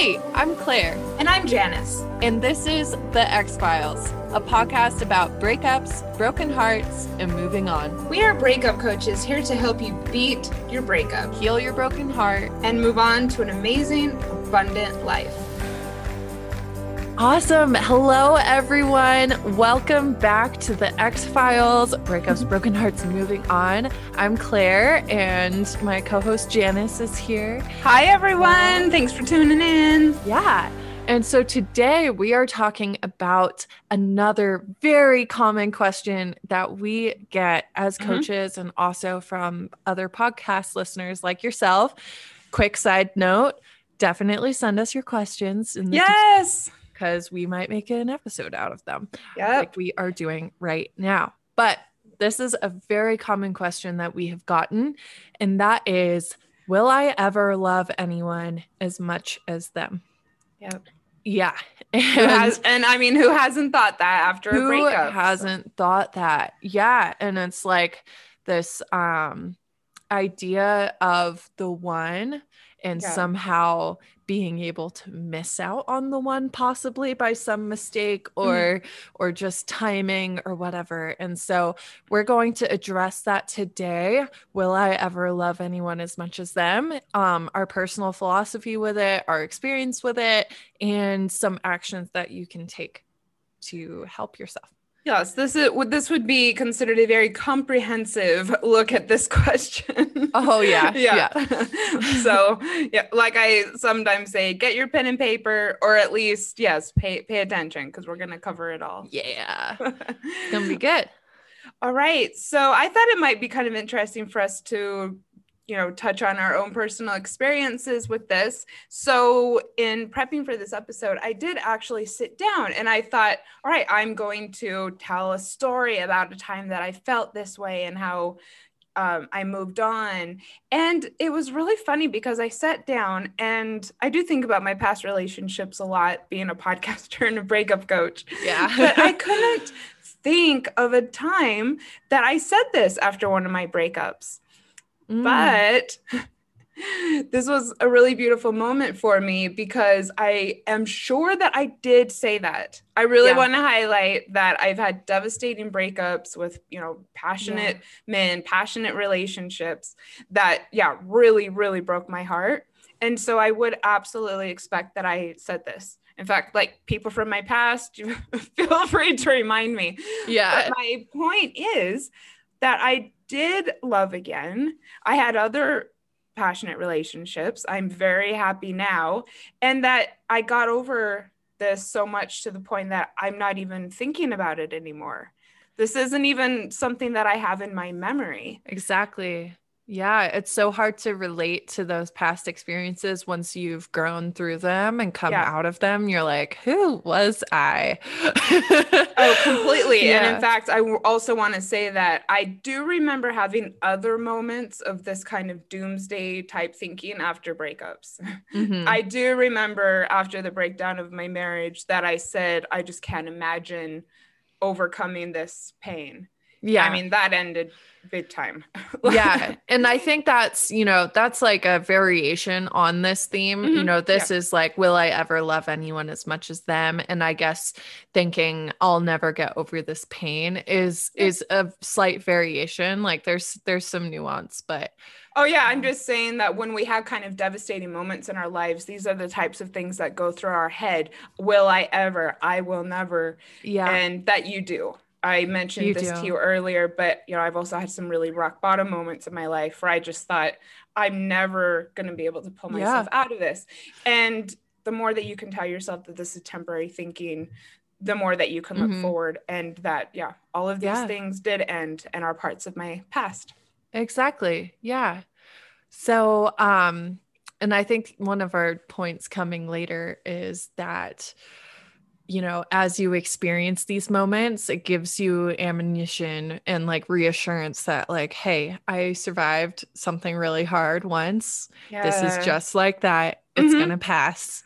Hey, I'm Claire. And I'm Janice. And this is The Ex-Files, a podcast about breakups, broken hearts, and moving on. We are breakup coaches here to help you beat your breakup, heal your broken heart, and move on to an amazing, abundant life. Awesome. Hello, everyone. Welcome back to The Ex-Files, Breakups, Broken Hearts, and Moving On. I'm Claire, and my co-host Janice is here. Hi, everyone. Thanks for tuning in. Yeah. And so today we are talking about another very common question that we get as coaches and also from other podcast listeners like yourself. Quick side note, definitely send us your questions. Yes. Because we might make an episode out of them, like we are doing right now. But this is a very common question that we have gotten, and that is, will I ever love anyone as much as them? Yep. Yeah. And I mean, who hasn't thought that after a breakup? Who hasn't thought that? Yeah. And it's like this idea of the one and somehow being able to miss out on the one possibly by some mistake or just timing or whatever. And so we're going to address that today. Will I ever love anyone as much as them? Our personal philosophy with it, our experience with it, and some actions that you can take to help yourself. Yes, this would be considered a very comprehensive look at this question. Oh, yeah. So, yeah, like I sometimes say, get your pen and paper, or at least, yes, pay attention, because we're going to cover it all. Yeah. It's going to be good. All right. So I thought it might be kind of interesting for us to, you know, touch on our own personal experiences with this. So in prepping for this episode, I did actually sit down and I thought, all right, I'm going to tell a story about a time that I felt this way and how I moved on. And it was really funny because I sat down, and I do think about my past relationships a lot, being a podcaster and a breakup coach. Yeah. But I couldn't think of a time that I said this after one of my breakups. But this was a really beautiful moment for me because I am sure that I did say that. I really want to highlight that I've had devastating breakups with, you know, passionate men, passionate relationships that, really, really broke my heart. And so I would absolutely expect that I said this. In fact, like people from my past, feel free to remind me. Yeah. But my point is that I did love again. I had other passionate relationships. I'm very happy now. And that I got over this so much to the point that I'm not even thinking about it anymore. This isn't even something that I have in my memory. Exactly. Yeah. It's so hard to relate to those past experiences once you've grown through them and come out of them. You're like, who was I? Oh, completely. Yeah. And in fact, I also want to say that I do remember having other moments of this kind of doomsday type thinking after breakups. Mm-hmm. I do remember after the breakdown of my marriage that I said, I just can't imagine overcoming this pain. Yeah. I mean, that ended big time. And I think that's, you know, that's like a variation on this theme. Mm-hmm. You know, this is like, will I ever love anyone as much as them? And I guess thinking I'll never get over this pain is a slight variation. Like there's some nuance, but. Oh yeah. I'm just saying that when we have kind of devastating moments in our lives, these are the types of things that go through our head. Will I ever, I will never. Yeah. And that you do. I mentioned to you earlier, but you know, I've also had some really rock bottom moments in my life where I just thought I'm never going to be able to pull myself out of this. And the more that you can tell yourself that this is temporary thinking, the more that you can look forward and that, all of these things did end and are parts of my past. Exactly. Yeah. So, and I think one of our points coming later is that, you know, as you experience these moments, it gives you ammunition and like reassurance that like, hey, I survived something really hard once. Yeah. This is just like that. It's going to pass.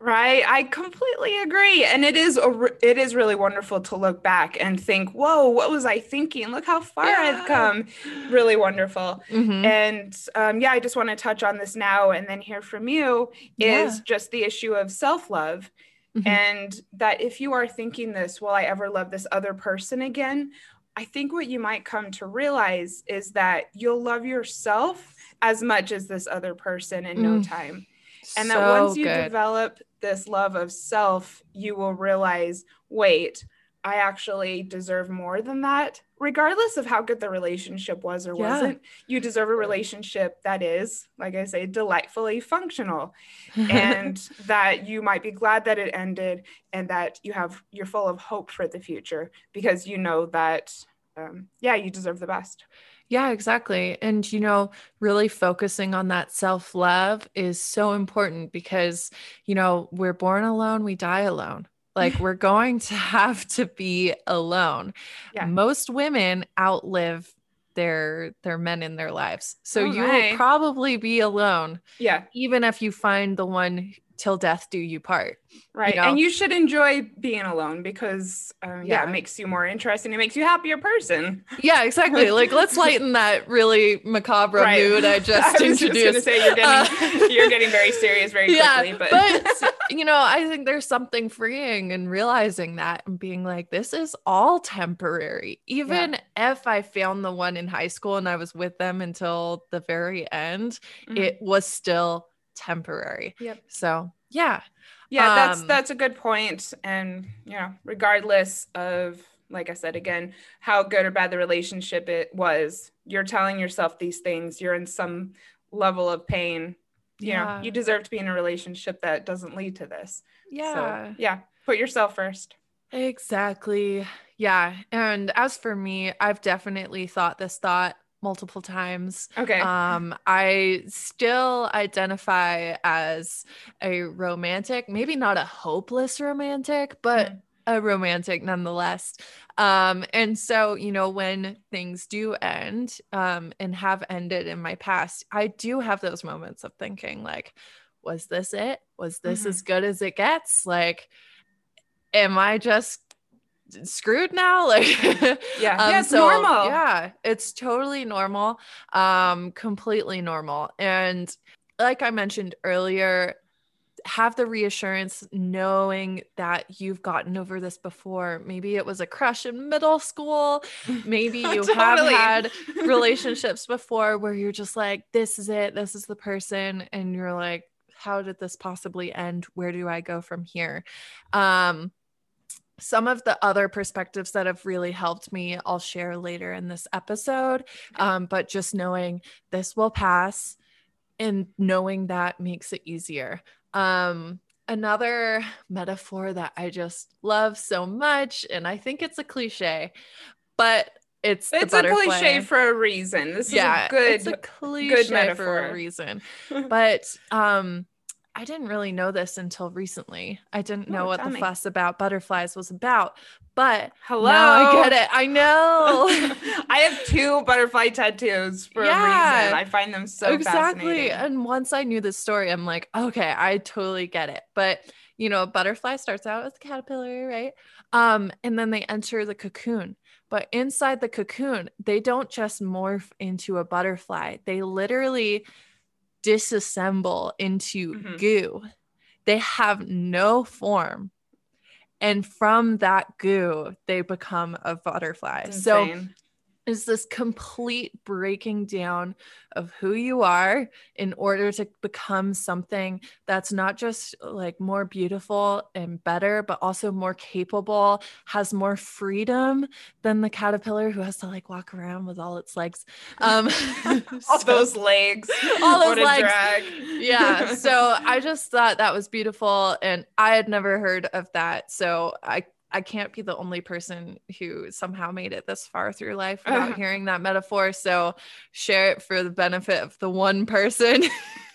Right. I completely agree. And it is really wonderful to look back and think, whoa, what was I thinking? Look how far I've come. Really wonderful. Mm-hmm. And I just want to touch on this now and then hear from you is just the issue of self-love. Mm-hmm. And that if you are thinking this, will I ever love this other person again? I think what you might come to realize is that you'll love yourself as much as this other person in no time. And that once you develop this love of self, you will realize, wait, I actually deserve more than that. Regardless of how good the relationship was or wasn't, you deserve a relationship that is, like I say, delightfully functional, and that you might be glad that it ended, and that you're full of hope for the future because you know that, you deserve the best. Yeah, exactly. And, really focusing on that self-love is so important because, we're born alone, we die alone. Like we're going to have to be alone. Yeah. Most women outlive their men in their lives. So you will probably be alone. Yeah. Even if you find the one till death do you part. Right. And you should enjoy being alone because it makes you more interesting. It makes you a happier person. Yeah, exactly. Like let's lighten that really macabre mood I just introduced. I was just going to say you're getting very serious very quickly. But I think there's something freeing in realizing that and being like, this is all temporary. Even if I found the one in high school and I was with them until the very end, it was still temporary. Yep. So that's a good point. And regardless of, like I said, again, how good or bad the relationship it was, you're telling yourself these things, you're in some level of pain, you know, you deserve to be in a relationship that doesn't lead to this. Yeah. So, put yourself first. Exactly. Yeah. And as for me, I've definitely thought this thought multiple times. Okay. I still identify as a romantic, maybe not a hopeless romantic, but a romantic nonetheless. And so, when things do end, and have ended in my past, I do have those moments of thinking like, was this it? Was this as good as it gets? Like, am I just screwed now? Like, it's normal. Yeah, it's totally normal. Completely normal. And like I mentioned earlier, have the reassurance knowing that you've gotten over this before. Maybe it was a crush in middle school. Maybe you have had relationships before where you're just like, this is it. This is the person. And you're like, how did this possibly end? Where do I go from here? Some of the other perspectives that have really helped me, I'll share later in this episode. But just knowing this will pass and knowing that makes it easier. Another metaphor that I just love so much, and I think it's a cliche, but it's a cliche for a reason. This is a good metaphor for a reason. But, I didn't really know this until recently. I didn't know what the fuss about butterflies was about, but now I get it. I know. I have 2 butterfly tattoos for a reason. I find them so fascinating. And once I knew this story, I'm like, okay, I totally get it. But a butterfly starts out as a caterpillar, right? And then they enter the cocoon. But inside the cocoon, they don't just morph into a butterfly. They literally disassemble into goo. They have no form. And from that goo, they become a butterfly. It's insane. So it's this complete breaking down of who you are in order to become something that's not just like more beautiful and better, but also more capable, has more freedom than the caterpillar who has to like walk around with all its legs. All those legs. Drag. Yeah. So I just thought that was beautiful. And I had never heard of that. So I can't be the only person who somehow made it this far through life without hearing that metaphor. So share it for the benefit of the one person.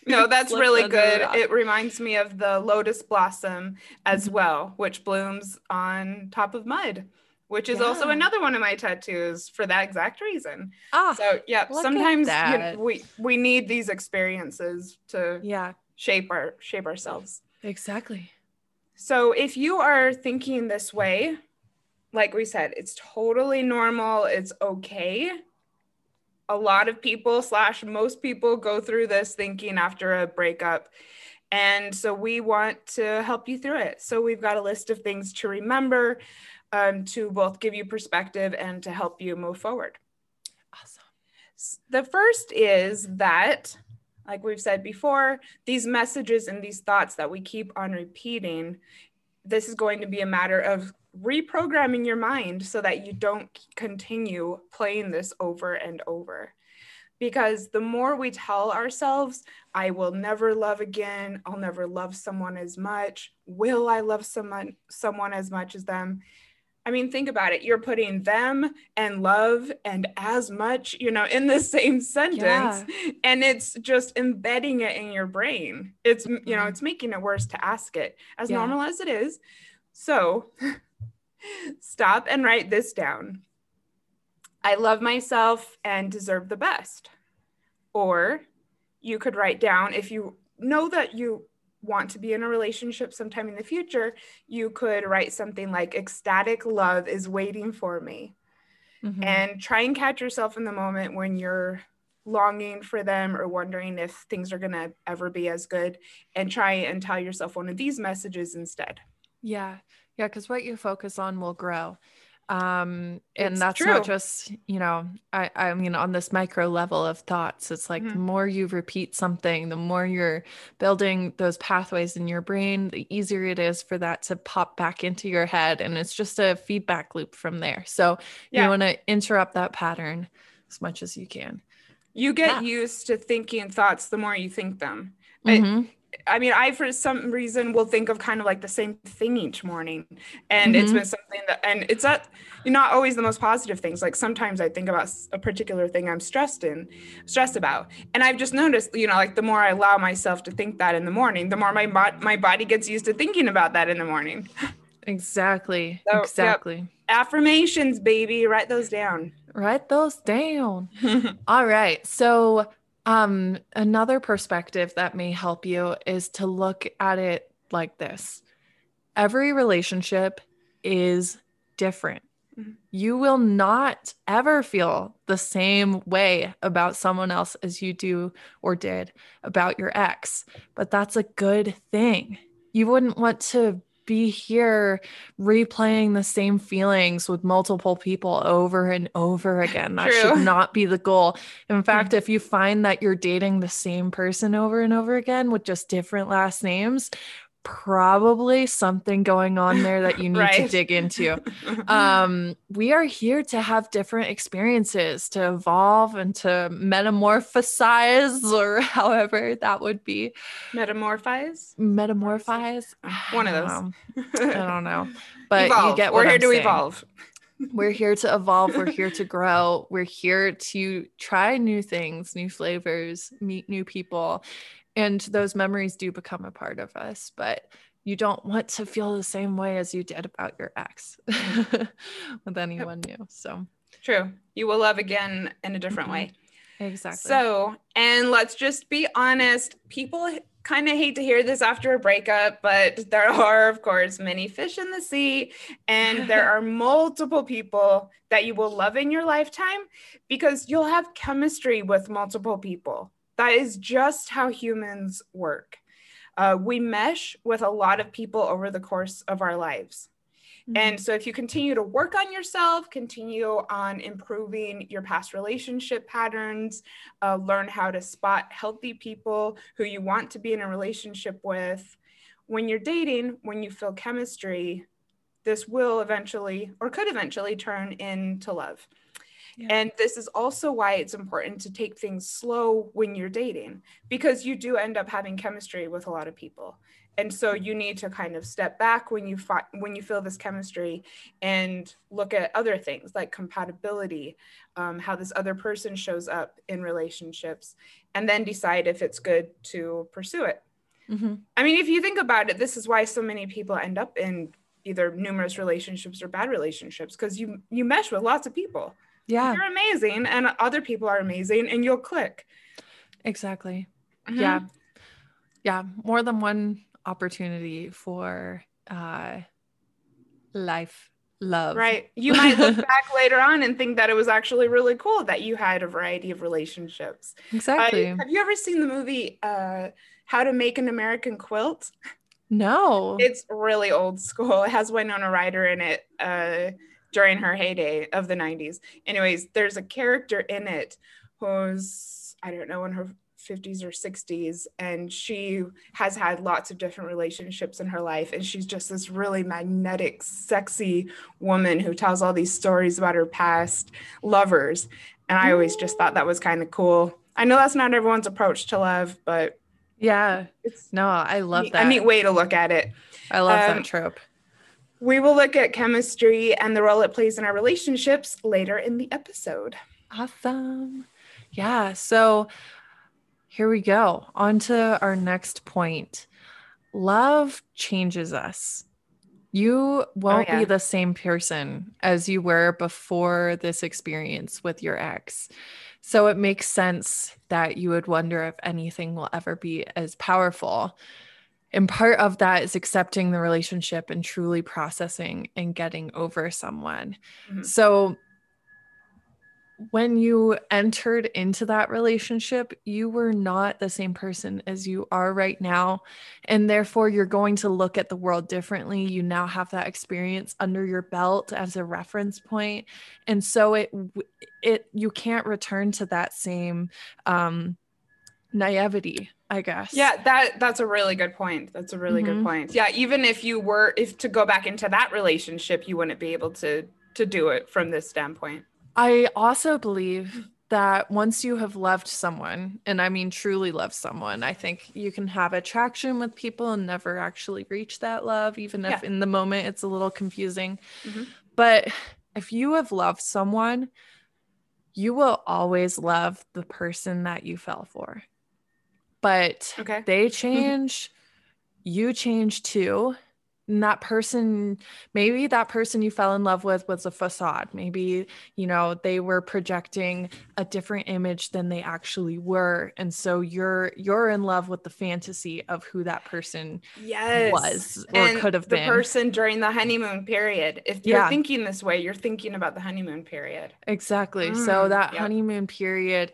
No, that's really good. It reminds me of the lotus blossom as well, which blooms on top of mud, which is also another one of my tattoos for that exact reason. Sometimes we need these experiences to shape ourselves. Exactly. So if you are thinking this way, like we said, it's totally normal. It's okay. A lot of people / most people go through this thinking after a breakup. And so we want to help you through it. So we've got a list of things to remember to both give you perspective and to help you move forward. Awesome. The first is that, like we've said before, these messages and these thoughts that we keep on repeating, this is going to be a matter of reprogramming your mind so that you don't continue playing this over and over. Because the more we tell ourselves, I will never love again, I'll never love someone as much, will I love someone as much as them? I mean, think about it. You're putting them and love and as much, you know, in the same sentence. Yeah. And it's just embedding it in your brain. It's, you know, it's making it worse to ask it, as normal as it is. So stop and write this down. I love myself and deserve the best. Or you could write down, if you know that you want to be in a relationship sometime in the future, you could write something like ecstatic love is waiting for me. Mm-hmm. And try and catch yourself in the moment when you're longing for them or wondering if things are going to ever be as good, and try and tell yourself one of these messages instead. Yeah. Yeah. Because what you focus on will grow. And that's not just, you know, I mean, on this micro level of thoughts, it's like the more you repeat something, the more you're building those pathways in your brain, the easier it is for that to pop back into your head. And it's just a feedback loop from there. So you want to interrupt that pattern as much as you can. You get used to thinking thoughts the more you think them. I mean, I, for some reason, will think of kind of like the same thing each morning. And it's been something that, and it's not always the most positive things. Like sometimes I think about a particular thing I'm stressed about. And I've just noticed, you know, like the more I allow myself to think that in the morning, the more my body gets used to thinking about that in the morning. Exactly. So, exactly. Yep. Affirmations, baby. Write those down. Write those down. All right. So another perspective that may help you is to look at it like this. Every relationship is different. You will not ever feel the same way about someone else as you do or did about your ex, but that's a good thing. You wouldn't want to be here replaying the same feelings with multiple people over and over again. That should not be the goal. In fact, if you find that you're dating the same person over and over again with just different last names, probably something going on there that you need to dig into. We are here to have different experiences, to evolve and to metamorphosize, or however that would be. Metamorphosize? One of those. I don't know. But evolve. You get what I'm saying. We're here to evolve. We're here to evolve. We're here to grow. We're here to try new things, new flavors, meet new people. And those memories do become a part of us, but you don't want to feel the same way as you did about your ex with anyone new. So true. You will love again in a different way. Exactly. So, and let's just be honest. People kind of hate to hear this after a breakup, but there are, of course, many fish in the sea. And there are multiple people that you will love in your lifetime, because you'll have chemistry with multiple people. That is just how humans work. We mesh with a lot of people over the course of our lives. And so if you continue to work on yourself, continue on improving your past relationship patterns, learn how to spot healthy people who you want to be in a relationship with, when you're dating, when you feel chemistry, this will eventually, or could eventually, turn into love. Yeah. And this is also why it's important to take things slow when you're dating, because you do end up having chemistry with a lot of people. And so you need to kind of step back when you feel this chemistry and look at other things like compatibility, how this other person shows up in relationships, and then decide if it's good to pursue it. I mean, if you think about it, this is why so many people end up in either numerous relationships or bad relationships, because you mesh with lots of people. Yeah. You're amazing and other people are amazing and you'll click. Exactly. Yeah. Yeah. More than one opportunity for life, love. Right. You might look back later on and think that it was actually really cool that you had a variety of relationships. Exactly. Have you ever seen the movie How to Make an American Quilt? No. It's really old school. It has Winona Ryder in it during her heyday of the 90s. Anyways, there's a character in it who's, I don't know, in her 50s or 60s, and she has had lots of different relationships in her life, and she's just this really magnetic, sexy woman who tells all these stories about her past lovers. And I always just thought that was kind of cool. I know that's not everyone's approach to love, but yeah, I love that. A neat way to look at it. I love that trope. We will look at chemistry and the role it plays in our relationships later in the episode. Awesome. Yeah, so here we go. On to our next point. Love changes us. You won't be the same person as you were before this experience with your ex. So it makes sense that you would wonder if anything will ever be as powerful. And part of that is accepting the relationship and truly processing and getting over someone. Mm-hmm. So when you entered into that relationship, you were not the same person as you are right now. And therefore, you're going to look at the world differently. You now have that experience under your belt as a reference point. And so you can't return to that same naivety, I guess. Yeah, that's a really good point. That's a really good point. Yeah, even if you were, to go back into that relationship, you wouldn't be able to do it from this standpoint. I also believe that once you have loved someone, and I mean truly love someone, I think you can have attraction with people and never actually reach that love, even if in the moment it's a little confusing. Mm-hmm. But if you have loved someone, you will always love the person that you fell for. But they change, you change too. And that person, maybe that person you fell in love with was a facade. Maybe, they were projecting a different image than they actually were. And so you're in love with the fantasy of who that person was or and could have been. The person during the honeymoon period. If you're thinking this way, you're thinking about the honeymoon period. Exactly. So that honeymoon period.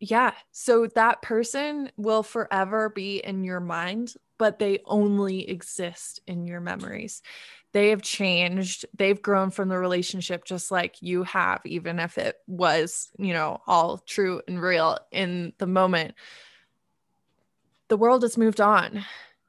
Yeah. So that person will forever be in your mind, but they only exist in your memories. They have changed. They've grown from the relationship just like you have, even if it was, all true and real in the moment. The world has moved on.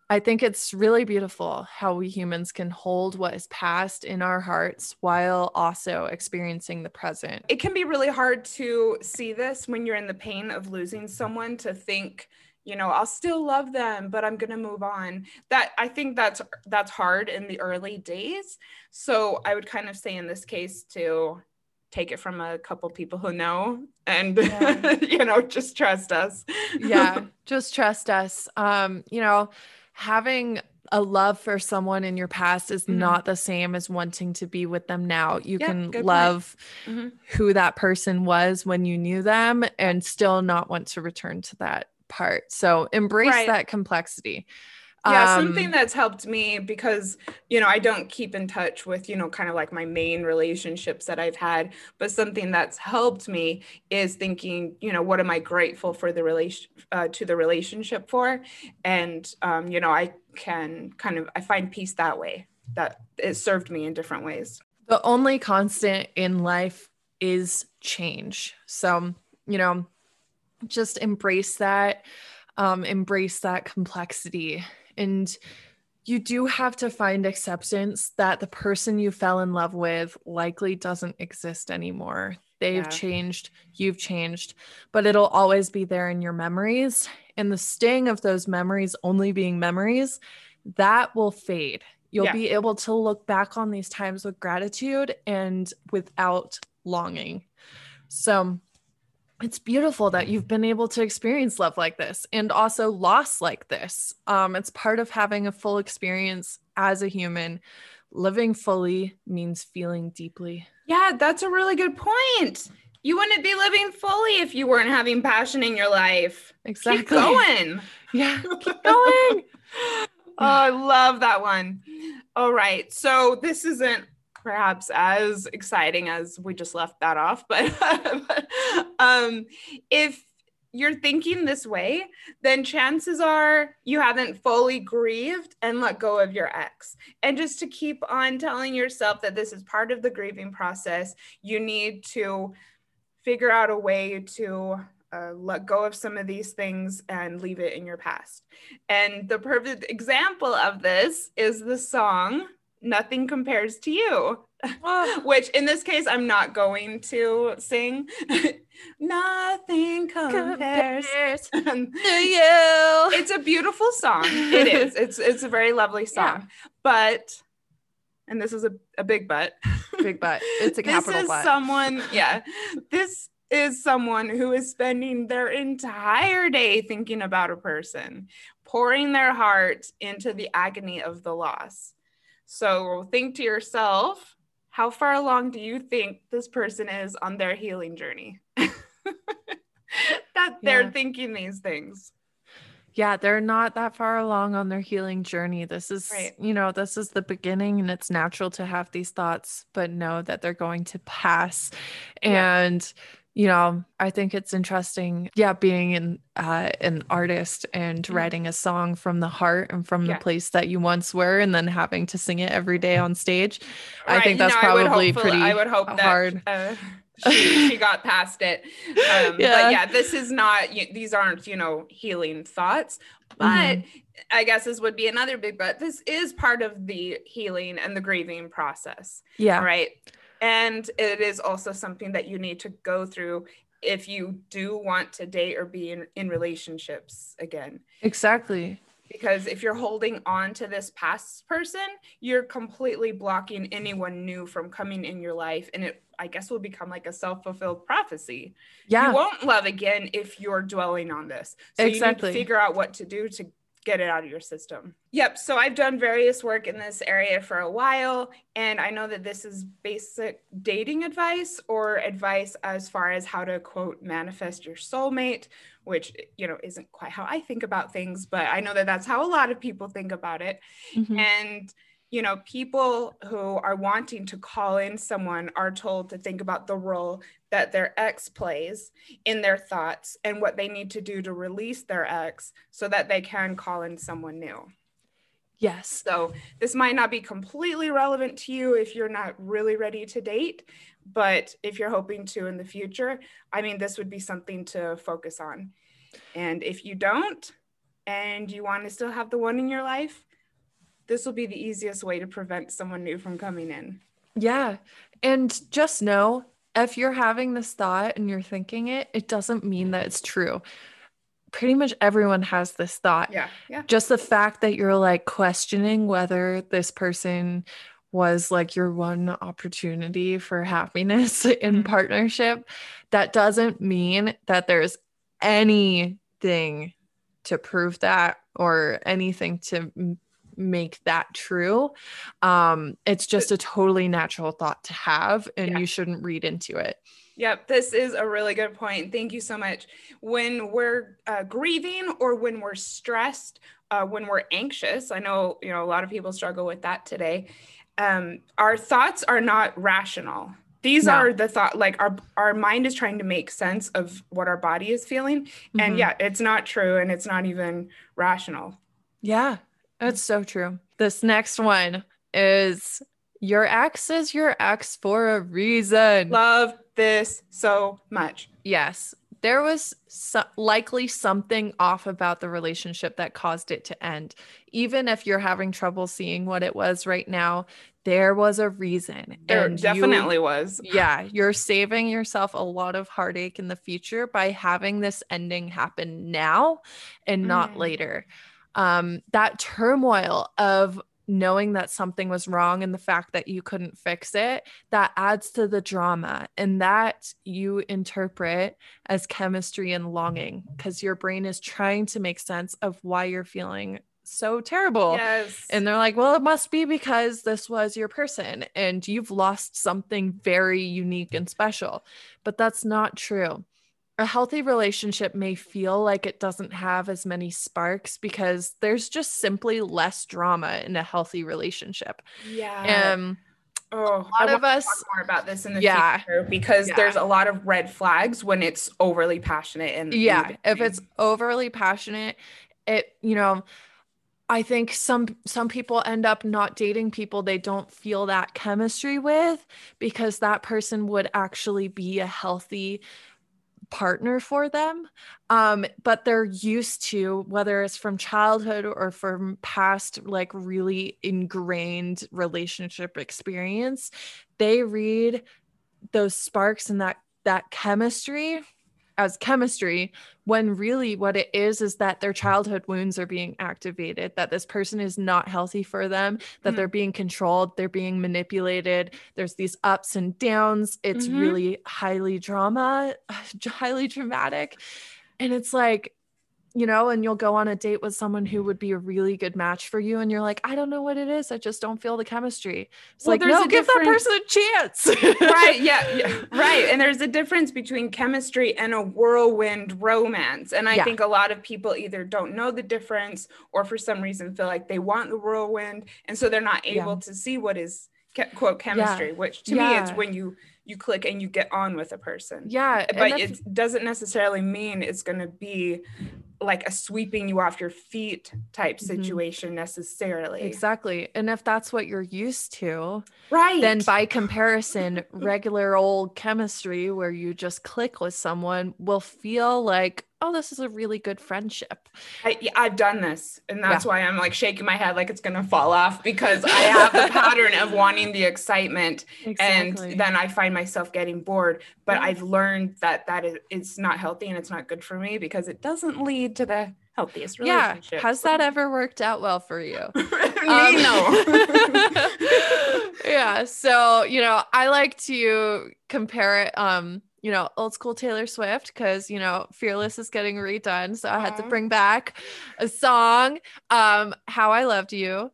I think it's really beautiful how we humans can hold what is past in our hearts while also experiencing the present. It can be really hard to see this when you're in the pain of losing someone, to think, I'll still love them, but I'm going to move on. I think that's hard in the early days. So I would kind of say in this case to take it from a couple people who know and, just trust us. Yeah. Just trust us. Having a love for someone in your past is not the same as wanting to be with them now. You can love who that person was when you knew them and still not want to return to that part. So embrace that complexity. Something that's helped me, because I don't keep in touch with kind of like my main relationships that I've had, but something that's helped me is thinking, what am I grateful for the relationship for, and I find peace that way. That it served me in different ways. The only constant in life is change. So just embrace that, complexity. And you do have to find acceptance that the person you fell in love with likely doesn't exist anymore. They've changed, you've changed, but it'll always be there in your memories. And the sting of those memories only being memories, that will fade. You'll be able to look back on these times with gratitude and without longing. So it's beautiful that you've been able to experience love like this and also loss like this. It's part of having a full experience as a human. Living fully means feeling deeply. Yeah, that's a really good point. You wouldn't be living fully if you weren't having passion in your life. Exactly. Keep going. Yeah. Keep going. Oh, I love that one. All right. So this isn't perhaps as exciting as we just left that off, but if you're thinking this way, then chances are you haven't fully grieved and let go of your ex. And just to keep on telling yourself that this is part of the grieving process, you need to figure out a way to let go of some of these things and leave it in your past. And the perfect example of this is the song Nothing Compares to You, which in this case, I'm not going to sing. Nothing compares to you. It's a beautiful song. It is. It's a very lovely song. Yeah. But, and this is a big but. Big but. It's a capital but. This is someone who is spending their entire day thinking about a person, pouring their heart into the agony of the loss. So think to yourself, how far along do you think this person is on their healing journey? They're thinking these things. Yeah, they're not that far along on their healing journey. This is, this is the beginning, and it's natural to have these thoughts, but know that they're going to pass. And, I think it's interesting. Yeah. Being an artist and writing a song from the heart and from the place that you once were, and then having to sing it every day on stage. Right. I think that's probably pretty hard. I would hope hard. That she got past it. But this is not, these aren't, healing thoughts, but I guess this would be another big, but this is part of the healing and the grieving process. Yeah. Right. And it is also something that you need to go through if you do want to date or be in relationships again. Exactly. Because if you're holding on to this past person, you're completely blocking anyone new from coming in your life. And it, I guess, will become like a self-fulfilled prophecy. Yeah. You won't love again if you're dwelling on this. So you need to figure out what to do to get it out of your system. Yep. So I've done various work in this area for a while, and I know that this is basic dating advice or advice as far as how to, quote, manifest your soulmate, which, isn't quite how I think about things, but I know that that's how a lot of people think about it. Mm-hmm. And, people who are wanting to call in someone are told to think about the role that their ex plays in their thoughts and what they need to do to release their ex so that they can call in someone new. Yes. So this might not be completely relevant to you if you're not really ready to date, but if you're hoping to in the future, this would be something to focus on. And if you don't, and you want to still have the one in your life, this will be the easiest way to prevent someone new from coming in. Yeah. And just know, if you're having this thought and you're thinking it, it doesn't mean that it's true. Pretty much everyone has this thought. Yeah. Just the fact that you're like questioning whether this person was like your one opportunity for happiness in partnership, that doesn't mean that there's anything to prove that or anything to make that true. It's just a totally natural thought to have, and you shouldn't read into it. Yep. This is a really good point. Thank you so much. When we're grieving or when we're stressed, when we're anxious, I know, a lot of people struggle with that today. Our thoughts are not rational. These are the thought, like our mind is trying to make sense of what our body is feeling. Mm-hmm. And it's not true. And it's not even rational. Yeah. That's so true. This next one is your ex for a reason. Love this so much. Yes. There was likely something off about the relationship that caused it to end. Even if you're having trouble seeing what it was right now, there was a reason. There definitely was. Yeah. You're saving yourself a lot of heartache in the future by having this ending happen now and not later. That turmoil of knowing that something was wrong and the fact that you couldn't fix it, that adds to the drama, and that you interpret as chemistry and longing, because your brain is trying to make sense of why you're feeling so terrible. Yes. And they're like, well, it must be because this was your person and you've lost something very unique and special. But that's not true. A healthy relationship may feel like it doesn't have as many sparks because there's just simply less drama in a healthy relationship. Yeah. A lot of us talk more about this in the future because there's a lot of red flags when it's overly passionate. And if it's overly passionate, it, you know, I think some people end up not dating people they don't feel that chemistry with, because that person would actually be a healthy partner for them. But they're used to, whether it's from childhood or from past, like really ingrained relationship experience, they read those sparks and that chemistry as chemistry, when really what it is that their childhood wounds are being activated, that this person is not healthy for them, that they're being controlled, they're being manipulated. There's these ups and downs. It's really highly dramatic. And it's like, you know, and you'll go on a date with someone who would be a really good match for you, and you're like, I don't know what it is. I just don't feel the chemistry. It's give that person a chance. Right. Yeah. Right. And there's a difference between chemistry and a whirlwind romance. And I think a lot of people either don't know the difference or for some reason feel like they want the whirlwind. And so they're not able to see what is quote chemistry, which to me is when you click and you get on with a person. Yeah. But it doesn't necessarily mean it's going to be like a sweeping you off your feet type situation necessarily. Exactly. And if that's what you're used to, right, then by comparison, regular old chemistry where you just click with someone will feel like, oh, this is a really good friendship. I've done this. And that's why I'm like shaking my head like it's going to fall off, because I have the pattern of wanting the excitement. Exactly. And then I find myself getting bored. But I've learned that it's not healthy and it's not good for me, because it doesn't lead to the healthiest relationship. Yeah. Has that ever worked out well for you? No. Yeah. So, you know, I like to compare it, you know, old school Taylor Swift, because, you know, Fearless is getting redone. So I had to bring back a song, How I Loved You.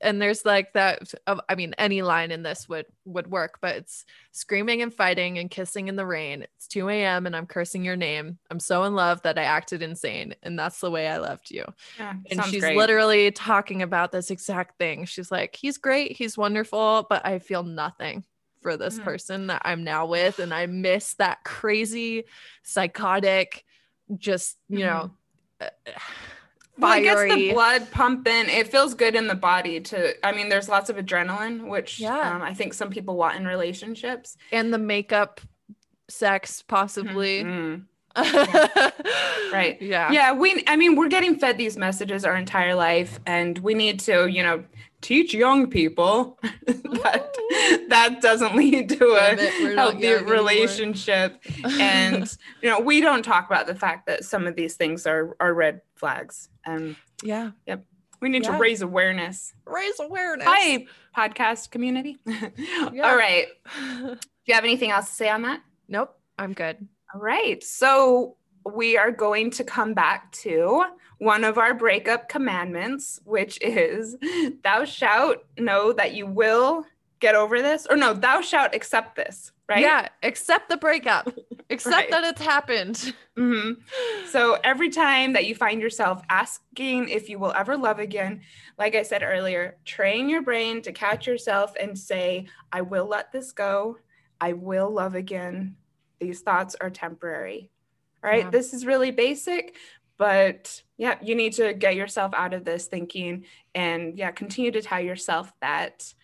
And there's like that, I mean, any line in this would work, but it's screaming and fighting and kissing in the rain. It's 2 a.m. and I'm cursing your name. I'm so in love that I acted insane. And that's the way I loved you. Yeah, and she's literally talking about this exact thing. She's like, he's great. He's wonderful, but I feel nothing for this person that I'm now with. And I miss that crazy, psychotic, just, you know, it gets the blood pumping. It feels good in the body there's lots of adrenaline, which I think some people want in relationships. And the makeup sex, possibly. Yeah. Right. Yeah. Yeah. We're getting fed these messages our entire life, and we need to, you know, teach young people that doesn't lead to a healthy relationship. And, you know, we don't talk about the fact that some of these things are red flags. Yep. We need to raise awareness. Raise awareness. Hi, podcast community. All right. Do you have anything else to say on that? Nope. I'm good. All right. So we are going to come back to one of our breakup commandments, which is thou shalt know that you will get over this, or no, thou shalt accept this, right? Yeah. Accept the breakup, accept that it's happened. So every time that you find yourself asking if you will ever love again, like I said earlier, train your brain to catch yourself and say, I will let this go. I will love again. These thoughts are temporary. All right. Yeah. This is really basic, but yeah, you need to get yourself out of this thinking and continue to tell yourself that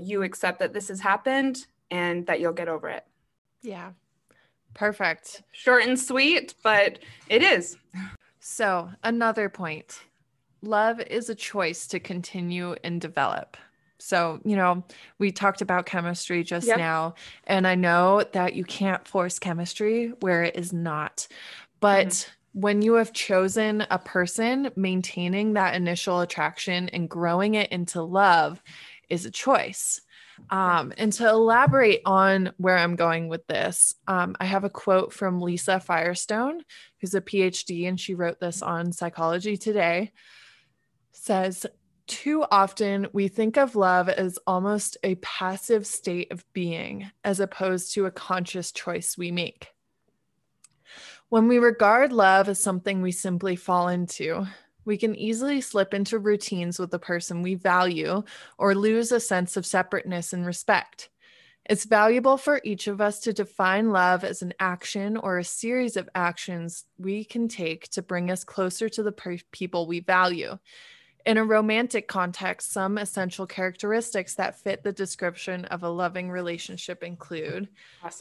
you accept that this has happened and that you'll get over it. Yeah. Perfect. Short and sweet, but it is. So another point, love is a choice to continue and develop. So, you know, we talked about chemistry just now, and I know that you can't force chemistry where it is not, but when you have chosen a person, maintaining that initial attraction and growing it into love is a choice. And to elaborate on where I'm going with this, I have a quote from Lisa Firestone, who's a PhD, and she wrote this on Psychology Today. says, too often we think of love as almost a passive state of being, as opposed to a conscious choice we make. When we regard love as something we simply fall into, we can easily slip into routines with the person we value or lose a sense of separateness and respect. It's valuable for each of us to define love as an action or a series of actions we can take to bring us closer to the people we value. In a romantic context, some essential characteristics that fit the description of a loving relationship include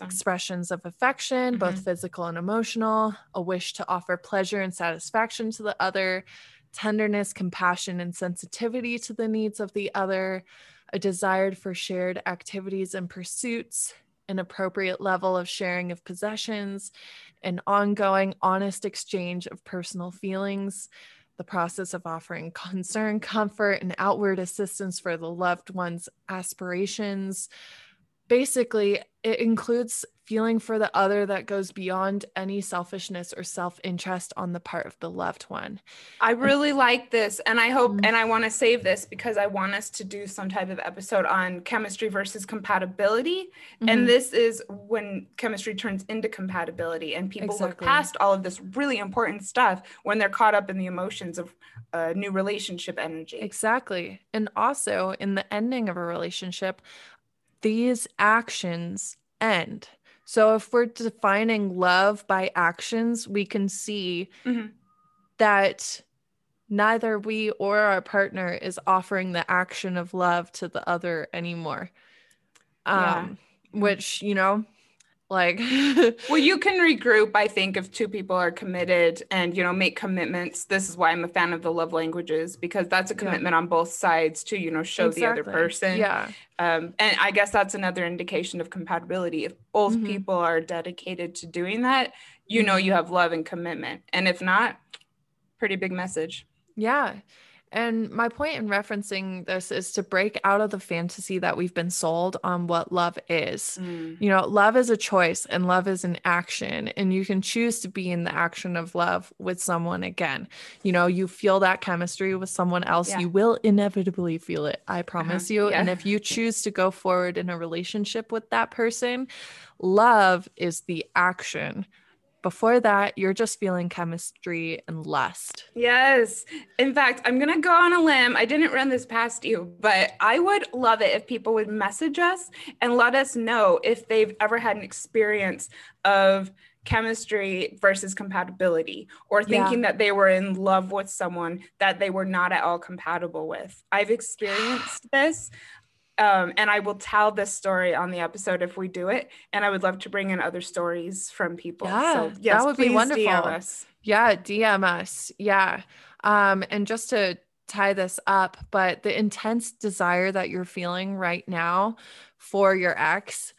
expressions of affection, both physical and emotional, a wish to offer pleasure and satisfaction to the other, tenderness, compassion, and sensitivity to the needs of the other, a desire for shared activities and pursuits, an appropriate level of sharing of possessions, an ongoing, honest exchange of personal feelings, the process of offering concern, comfort, and outward assistance for the loved one's aspirations. Basically, it includes feeling for the other that goes beyond any selfishness or self-interest on the part of the loved one. I really like this, and I hope, and I want to save this because I want us to do some type of episode on chemistry versus compatibility. And this is when chemistry turns into compatibility, and people look past all of this really important stuff when they're caught up in the emotions of a new relationship energy. Exactly. And also in the ending of a relationship, these actions end. So if we're defining love by actions, we can see that neither we or our partner is offering the action of love to the other anymore. Which, you know, like, well, you can regroup, I think, if two people are committed and, you know, make commitments. This is why I'm a fan of the love languages, because that's a commitment on both sides to, you know, show the other person. And I guess that's another indication of compatibility. If both people are dedicated to doing that, you know, you have love and commitment. And if not, pretty big message. Yeah. And my point in referencing this is to break out of the fantasy that we've been sold on what love is. You know, love is a choice and love is an action, and you can choose to be in the action of love with someone again. You know, you feel that chemistry with someone else, you will inevitably feel it. I promise you. And if you choose to go forward in a relationship with that person, love is the action. Before that, you're just feeling chemistry and lust. Yes. In fact, I'm going to go on a limb. I didn't run this past you, but I would love it if people would message us and let us know if they've ever had an experience of chemistry versus compatibility, or thinking that they were in love with someone that they were not at all compatible with. I've experienced this. And I will tell this story on the episode if we do it. And I would love to bring in other stories from people. So yes, that would be wonderful. DM us. Yeah, DM us. Yeah. And just to tie this up, but the intense desire that you're feeling right now for your ex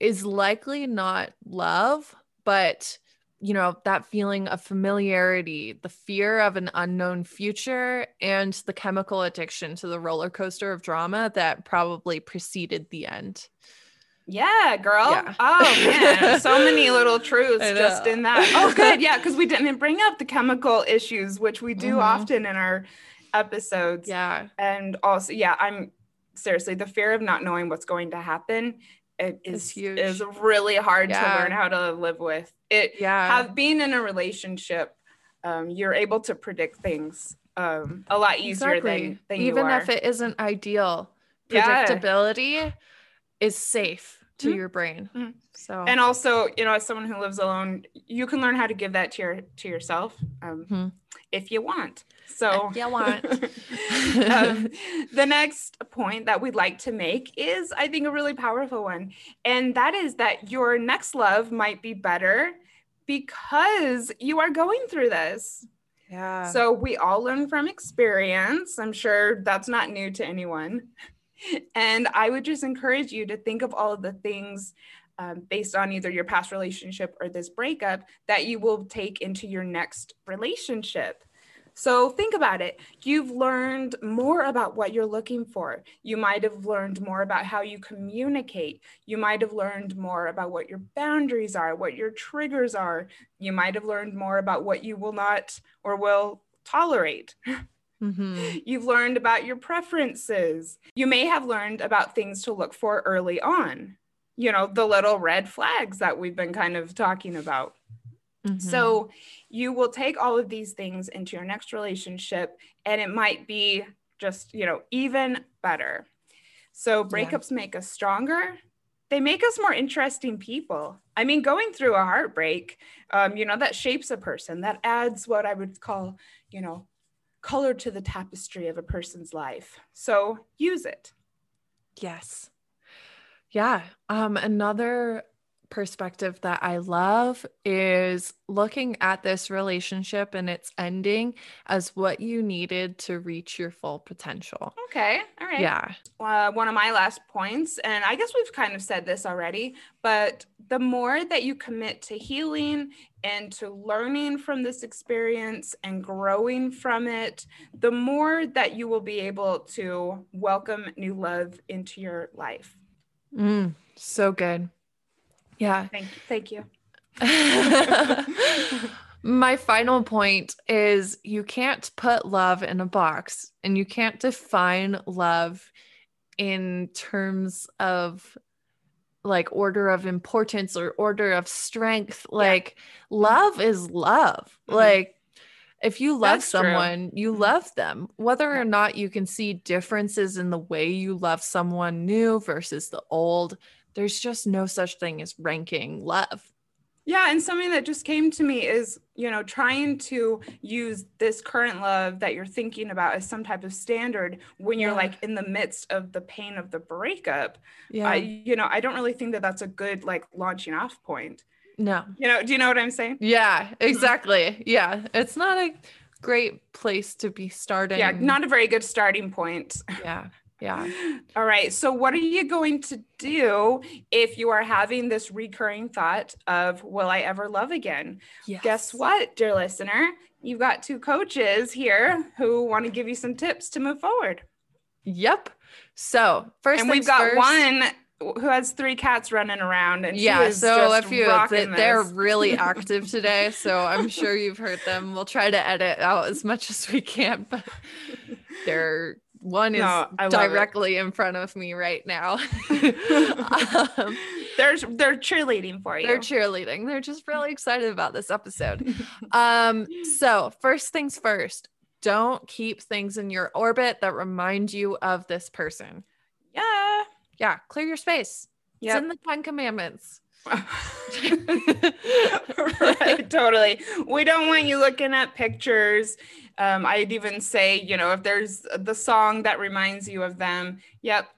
is likely not love, but you know, that feeling of familiarity, the fear of an unknown future, and the chemical addiction to the roller coaster of drama that probably preceded the end. Yeah, girl. Yeah. Oh, man. So many little truths just in that. Oh, good. Yeah, because we didn't bring up the chemical issues, which we do often in our episodes. Yeah. And also, yeah, I'm seriously, the fear of not knowing what's going to happen is huge. Is really hard to learn how to live with. It have being in a relationship, you're able to predict things a lot easier than even you if it isn't ideal. Predictability is safe to your brain. So, and also, you know, as someone who lives alone, you can learn how to give that to yourself if you want. So the next point that we'd like to make is, I think, a really powerful one. And that is that your next love might be better because you are going through this. Yeah. So we all learn from experience. I'm sure that's not new to anyone. And I would just encourage you to think of all of the things based on either your past relationship or this breakup that you will take into your next relationship. So think about it. You've learned more about what you're looking for. You might have learned more about how you communicate. You might have learned more about what your boundaries are, what your triggers are. You might have learned more about what you will not or will tolerate. Mm-hmm. You've learned about your preferences. You may have learned about things to look for early on, you know, the little red flags that we've been kind of talking about. Mm-hmm. So you will take all of these things into your next relationship, and it might be just, you know, even better. So breakups make us stronger. They make us more interesting people. I mean, going through a heartbreak, you know, that shapes a person. That adds what I would call, you know, color to the tapestry of a person's life. So use it. Yes. Yeah. Another perspective that I love is looking at this relationship and its ending as what you needed to reach your full potential. Okay. All right. Yeah. One of my last points, and I guess we've kind of said this already, but the more that you commit to healing and to learning from this experience and growing from it, the more that you will be able to welcome new love into your life. So good. Yeah. Thank you. My final point is you can't put love in a box, and you can't define love in terms of like order of importance or order of strength. Like love is love. Mm-hmm. Like if you love someone, you love them, whether or not you can see differences in the way you love someone new versus the old. There's just no such thing as ranking love. Yeah. And something that just came to me is, you know, trying to use this current love that you're thinking about as some type of standard when you're like in the midst of the pain of the breakup. Yeah. You know, I don't really think that that's a good like launching off point. No. You know, do you know what I'm saying? Yeah, exactly. Yeah. It's not a great place to be starting. Yeah. Not a very good starting point. Yeah. Yeah. All right. So what are you going to do if you are having this recurring thought of, will I ever love again? Yes. Guess what, dear listener? You've got two coaches here who want to give you some tips to move forward. Yep. So first, and we've got one who has three cats running around, and she is just rocking this. They're really active today. So I'm sure you've heard them. We'll try to edit out as much as we can, but they're one is directly in front of me right now. They're cheerleading for you. They're cheerleading. They're just really excited about this episode. So first things first, don't keep things in your orbit that remind you of this person. Yeah. Yeah. Clear your space. Yep. It's in the 10 Commandments. Right, totally. We don't want you looking at pictures. I'd even say, you know, if there's the song that reminds you of them, yep,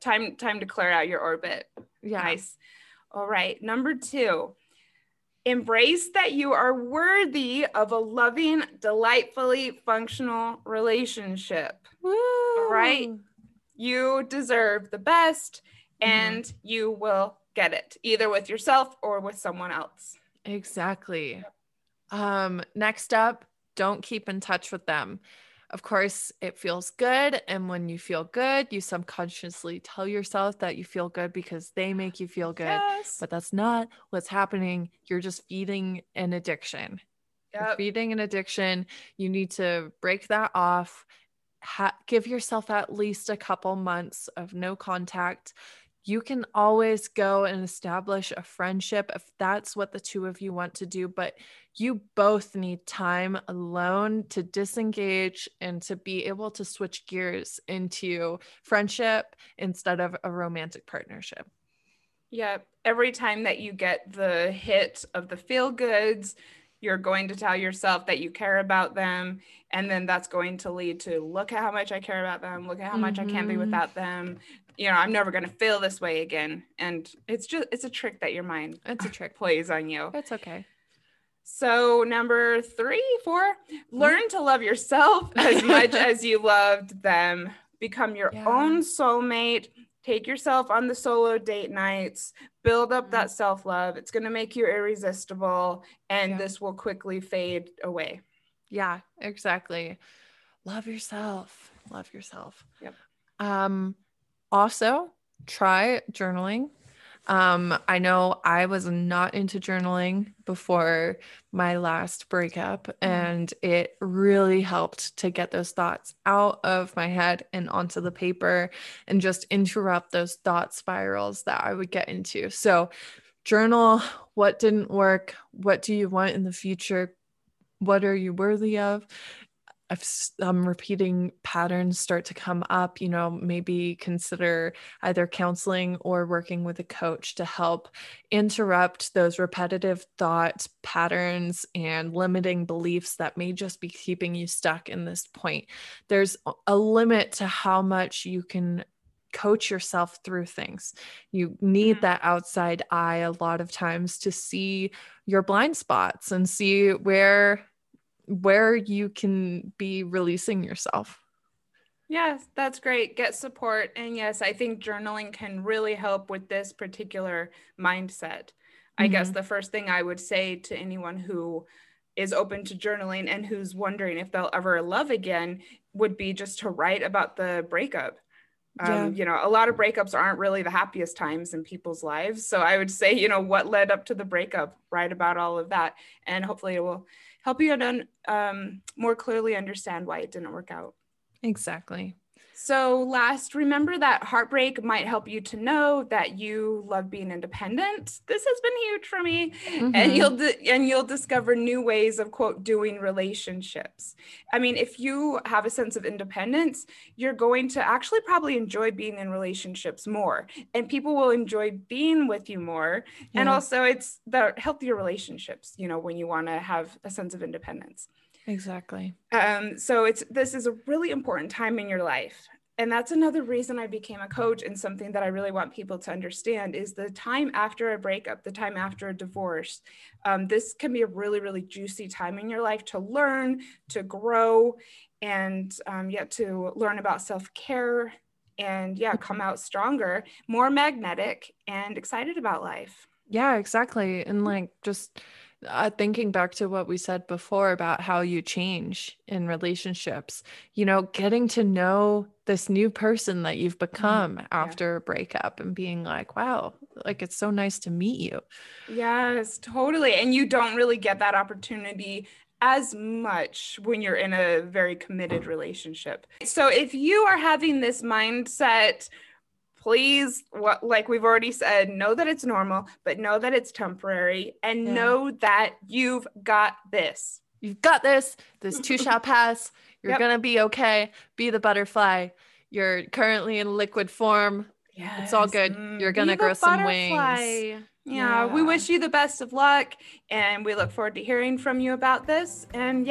time to clear out your orbit. Yeah. Nice. All right, number 2, embrace that you are worthy of a loving, delightfully functional relationship. Woo. All right, you deserve the best, and you will get it either with yourself or with someone else. Exactly. Next up, don't keep in touch with them. Of course, it feels good. And when you feel good, you subconsciously tell yourself that you feel good because they make you feel good. Yes. But that's not what's happening. You're just feeding an addiction. Yep. You're feeding an addiction. You need to break that off. Give yourself at least a couple months of no contact. You can always go and establish a friendship if that's what the two of you want to do, but you both need time alone to disengage and to be able to switch gears into friendship instead of a romantic partnership. Yeah. Every time that you get the hit of the feel goods, you're going to tell yourself that you care about them. And then that's going to lead to, look at how much I care about them. Look at how much I can't be without them. You know, I'm never going to feel this way again. And it's a trick that your mind plays on you. It's okay. So number 4, learn to love yourself as much as you loved them. Become your own soulmate. Take yourself on the solo date nights. Build up that self-love. It's going to make you irresistible, and this will quickly fade away. Yeah, exactly. Love yourself. Love yourself. Yep. Also, try journaling. I know I was not into journaling before my last breakup, and it really helped to get those thoughts out of my head and onto the paper and just interrupt those thought spirals that I would get into. So journal what didn't work, what do you want in the future, what are you worthy of? If repeating patterns start to come up, you know, maybe consider either counseling or working with a coach to help interrupt those repetitive thought patterns and limiting beliefs that may just be keeping you stuck in this point. There's a limit to how much you can coach yourself through things. You need that outside eye a lot of times to see your blind spots and see where you can be releasing yourself. Yes, that's great. Get support. And yes, I think journaling can really help with this particular mindset. Mm-hmm. I guess the first thing I would say to anyone who is open to journaling and who's wondering if they'll ever love again would be just to write about the breakup. You know, a lot of breakups aren't really the happiest times in people's lives. So I would say, you know, what led up to the breakup, write about all of that. And hopefully it will help you to more clearly understand why it didn't work out. Exactly. So last, remember that heartbreak might help you to know that you love being independent. This has been huge for me. Mm-hmm. And you'll discover new ways of, quote, doing relationships. I mean, if you have a sense of independence, you're going to actually probably enjoy being in relationships more, and people will enjoy being with you more. Yeah. And also it's the healthier relationships, you know, when you want to have a sense of independence. Exactly. So this is a really important time in your life. And that's another reason I became a coach, and something that I really want people to understand is the time after a breakup, the time after a divorce. This can be a really, really juicy time in your life to learn, to grow, and yet to learn about self-care and come out stronger, more magnetic, and excited about life. Yeah, exactly. And thinking back to what we said before about how you change in relationships, you know, getting to know this new person that you've become after a breakup and being like, wow, like, it's so nice to meet you. Yes, totally. And you don't really get that opportunity as much when you're in a very committed relationship. So if you are having this mindset, please, like we've already said, know that it's normal, but know that it's temporary, and know that you've got this. You've got this. This too shall pass. You're going to be okay. Be the butterfly. You're currently in liquid form. Yes. It's all good. You're going to grow some wings. Yeah, we wish you the best of luck, and we look forward to hearing from you about this. And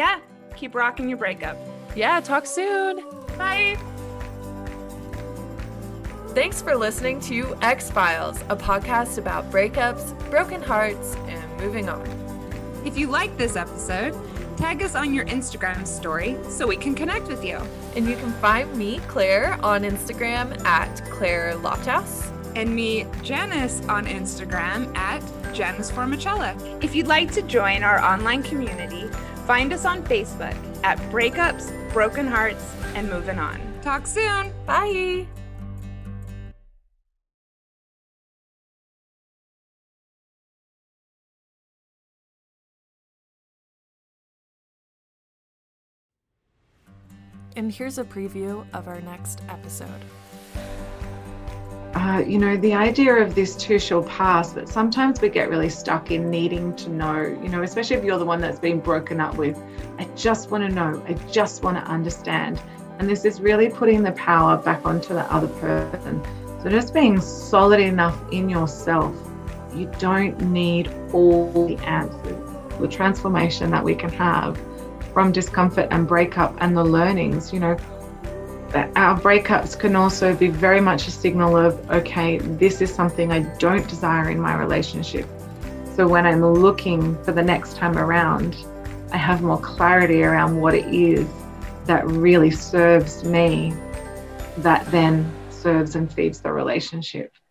keep rocking your breakup. Yeah, talk soon. Bye. Thanks for listening to X-Files, a podcast about breakups, broken hearts, and moving on. If you like this episode, tag us on your Instagram story so we can connect with you. And you can find me, Claire, on Instagram at Claire Lofthouse. And me, Janice, on Instagram at Janice Formichella. If you'd like to join our online community, find us on Facebook at Breakups, Broken Hearts, and Moving On. Talk soon. Bye. And here's a preview of our next episode. You know, the idea of this too shall pass, but sometimes we get really stuck in needing to know, you know, especially if you're the one that's been broken up with. I just want to know. I just want to understand. And this is really putting the power back onto the other person. So just being solid enough in yourself. You don't need all the answers. The transformation that we can have from discomfort and breakup and the learnings, you know, our breakups can also be very much a signal of, okay, this is something I don't desire in my relationship. So when I'm looking for the next time around, I have more clarity around what it is that really serves me, that then serves and feeds the relationship.